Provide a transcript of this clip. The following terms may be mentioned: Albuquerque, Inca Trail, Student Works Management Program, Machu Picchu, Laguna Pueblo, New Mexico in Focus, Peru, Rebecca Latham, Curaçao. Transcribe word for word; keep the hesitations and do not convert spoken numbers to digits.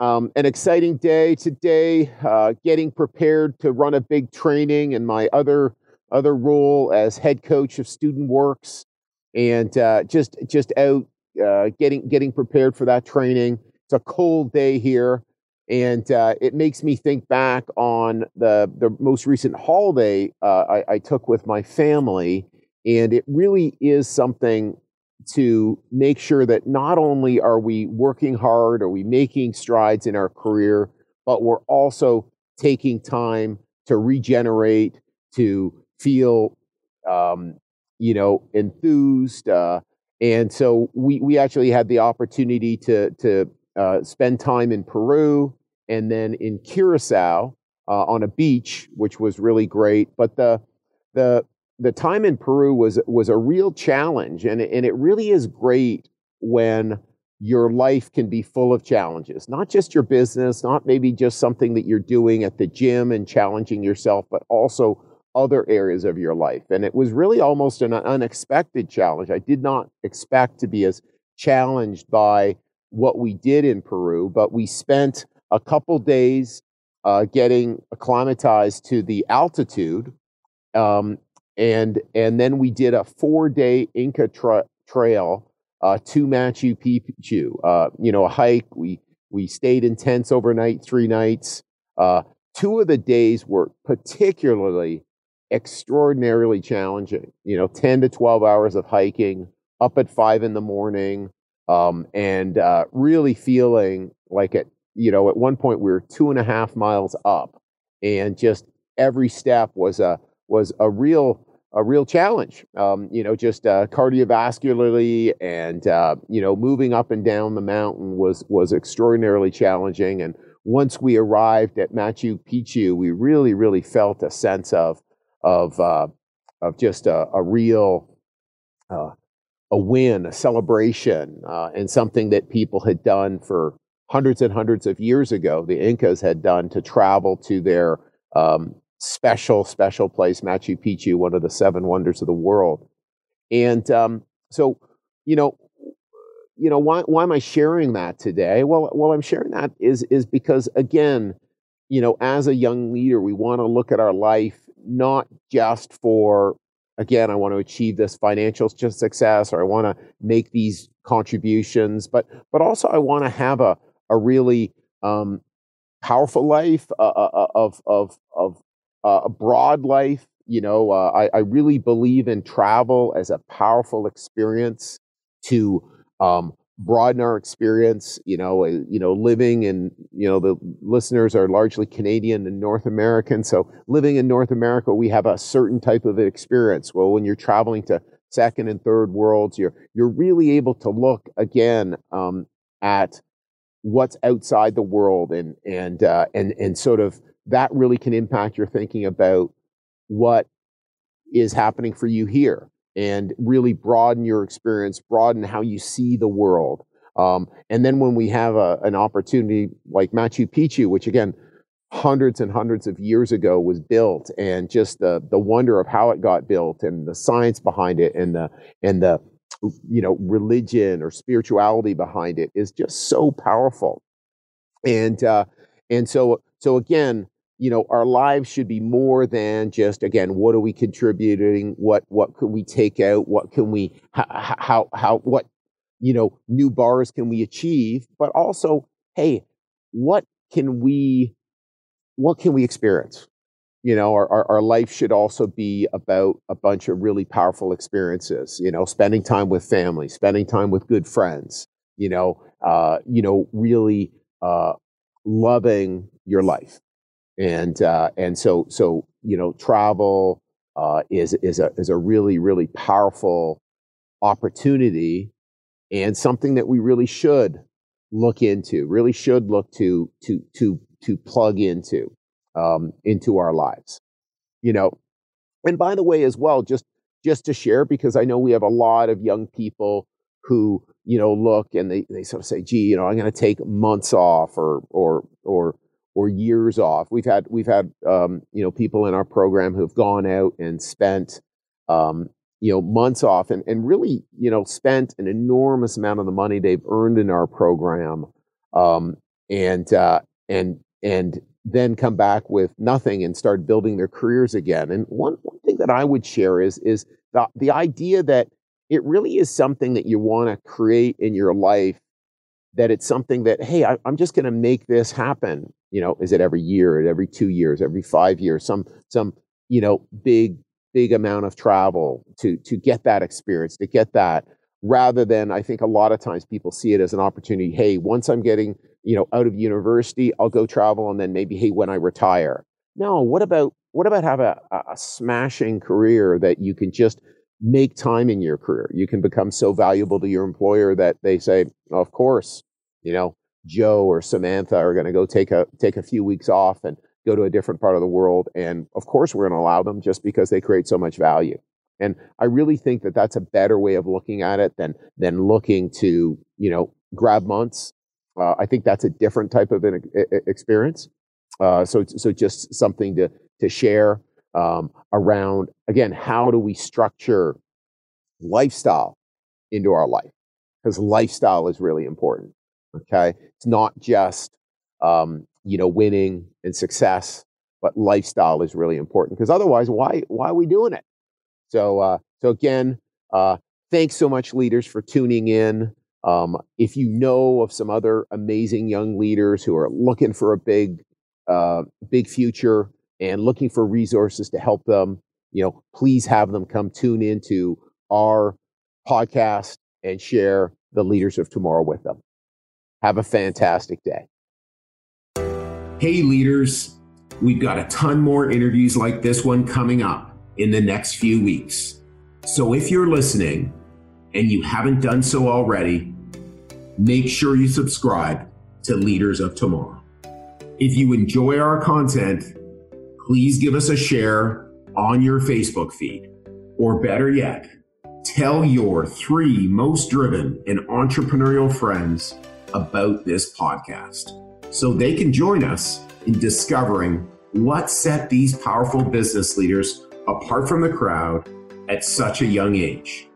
Um, an exciting day today, uh, getting prepared to run a big training and my other other role as head coach of Student Works, and uh, just just out uh, getting getting prepared for that training. It's a cold day here, and uh, it makes me think back on the the most recent holiday uh, I, I took with my family, and it really is something to make sure that not only are we working hard, are we making strides in our career, but we're also taking time to regenerate, to feel, um, you know, enthused. Uh, and so we we actually had the opportunity to to uh, spend time in Peru and then in Curaçao uh, on a beach, which was really great. But the the The time in Peru was was a real challenge, and, and it really is great when your life can be full of challenges, not just your business, not maybe just something that you're doing at the gym and challenging yourself, but also other areas of your life. And it was really almost an unexpected challenge. I did not expect to be as challenged by what we did in Peru, but we spent a couple days uh, getting acclimatized to the altitude. Um, And and then we did a four-day Inca tra- Trail uh, to Machu Picchu. Uh, you know, a hike. We we stayed in tents overnight, three nights. Uh, two of the days were particularly extraordinarily challenging. You know, ten to twelve hours of hiking, up at five in the morning, um, and uh, really feeling like at you know at one point we were two and a half miles up, and just every step was a was a real. a real challenge, um, you know, just uh, cardiovascularly and, uh, you know, moving up and down the mountain was was extraordinarily challenging. And once we arrived at Machu Picchu, we really, really felt a sense of of uh, of just a, a real uh, a win, a celebration, uh, and something that people had done for hundreds and hundreds of years ago. The Incas had done to travel to their um Special, special place, Machu Picchu, one of the seven wonders of the world. And um, so, you know, you know, why why am I sharing that today? Well, well, I'm sharing that is is because again, you know, as a young leader, we want to look at our life not just for, again, I want to achieve this financial success, or I want to make these contributions, but but also I want to have a a really um, powerful life uh, uh, of of of Uh, a broad life, you know, uh, I, I really believe in travel as a powerful experience to um, broaden our experience, you know, uh, you know, living in, you know, the listeners are largely Canadian and North American. So living in North America, we have a certain type of experience. Well, when you're traveling to second and third worlds, you're, you're really able to look again um, at what's outside the world and, and, uh, and, and sort of, that really can impact your thinking about what is happening for you here and really broaden your experience, broaden how you see the world. Um, and then when we have a, an opportunity like Machu Picchu, which again, hundreds and hundreds of years ago was built, and just the the wonder of how it got built and the science behind it and the and the you know religion or spirituality behind it is just so powerful. And uh, and so so again, you know, our lives should be more than just, again, what are we contributing? What, what can we take out? What can we, how, how, how, what, you know, new bars can we achieve? But also, hey, what can we, what can we experience? You know, our, our, our life should also be about a bunch of really powerful experiences, you know, spending time with family, spending time with good friends, you know, uh, you know, really, uh, loving your life. And, uh, and so, so, you know, travel, uh, is, is a, is a really, really powerful opportunity and something that we really should look into, really should look to, to, to, to plug into, um, into our lives, you know. And by the way, as well, just, just to share, because I know we have a lot of young people who, you know, look and they, they sort of say, gee, you know, I'm going to take months off or, or, or, or years off. We've had, we've had, um, you know, people in our program who've gone out and spent, um, you know, months off and, and really, you know, spent an enormous amount of the money they've earned in our program. Um, and, uh, and, and then come back with nothing and start building their careers again. And one, one thing that I would share is, is the, the idea that it really is something that you want to create in your life, that it's something that, hey, I, I'm just going to make this happen. You know, is it every year, every two years, every five years, some, some, you know, big, big amount of travel to, to get that experience, to get that, rather than, I think a lot of times people see it as an opportunity. Hey, once I'm getting, you know, out of university, I'll go travel. And then maybe, hey, when I retire. No, what about, what about have a, a smashing career that you can just make time in your career? You can become so valuable to your employer that they say, oh, of course, you know, Joe or Samantha are going to go take a, take a few weeks off and go to a different part of the world. And of course, we're going to allow them just because they create so much value. And I really think that that's a better way of looking at it than, than looking to, you know, grab months. Uh, I think that's a different type of an experience. Uh, so, so just something to, to share, um, around, again, how do we structure lifestyle into our life? Because lifestyle is really important. Okay. It's not just, um, you know, winning and success, but lifestyle is really important, because otherwise, why, why are we doing it? So, uh, so again, uh, thanks so much, leaders, for tuning in. Um, if you know of some other amazing young leaders who are looking for a big, uh, big future and looking for resources to help them, you know, please have them come tune into our podcast and share the Leaders of Tomorrow with them. Have a fantastic day. Hey, leaders, we've got a ton more interviews like this one coming up in the next few weeks. So if you're listening and you haven't done so already, make sure you subscribe to Leaders of Tomorrow. If you enjoy our content, please give us a share on your Facebook feed, or better yet, tell your three most driven and entrepreneurial friends about this podcast so they can join us in discovering what set these powerful business leaders apart from the crowd at such a young age.